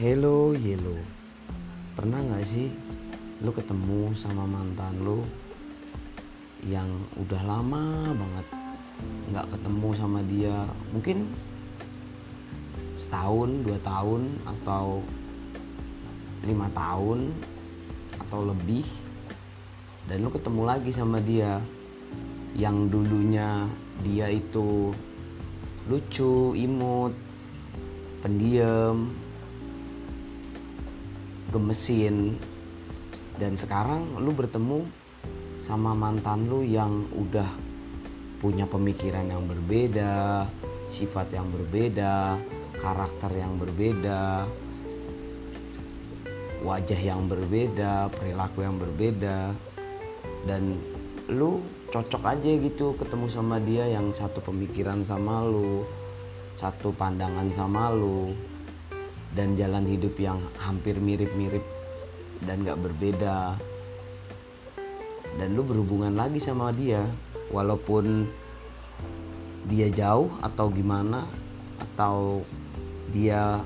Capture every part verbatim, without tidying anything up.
Hello Yellow, pernah gak sih lu ketemu sama mantan lu yang udah lama banget gak ketemu sama dia, mungkin setahun, dua tahun, atau lima tahun atau lebih, dan lu ketemu lagi sama dia yang dulunya dia itu lucu, imut, pendiam, gemesin, dan sekarang lu bertemu sama mantan lu yang udah punya pemikiran yang berbeda, sifat yang berbeda, karakter yang berbeda, wajah yang berbeda, perilaku yang berbeda, dan lu cocok aja gitu ketemu sama dia yang satu pemikiran sama lu, satu pandangan sama lu, dan jalan hidup yang hampir mirip-mirip dan gak berbeda. Dan lu berhubungan lagi sama dia walaupun dia jauh atau gimana, atau dia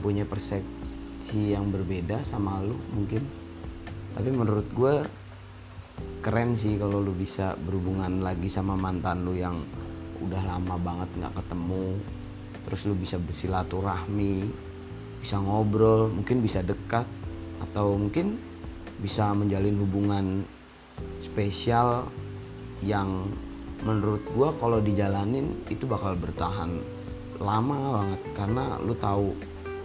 punya persepsi yang berbeda sama lu mungkin. Tapi menurut gue keren sih kalau lu bisa berhubungan lagi sama mantan lu yang udah lama banget gak ketemu. Terus lu bisa bersilaturahmi, bisa ngobrol, mungkin bisa dekat, atau mungkin bisa menjalin hubungan spesial yang menurut gua kalau dijalanin itu bakal bertahan lama banget, karena lu tahu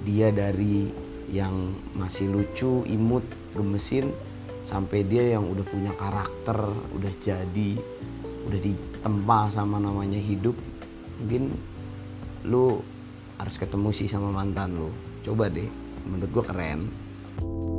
dia dari yang masih lucu, imut, gemesin, sampai dia yang udah punya karakter, udah jadi, udah ditempa sama namanya hidup. Mungkin lu harus ketemu sih sama mantan lu. Coba deh, menurut gue keren.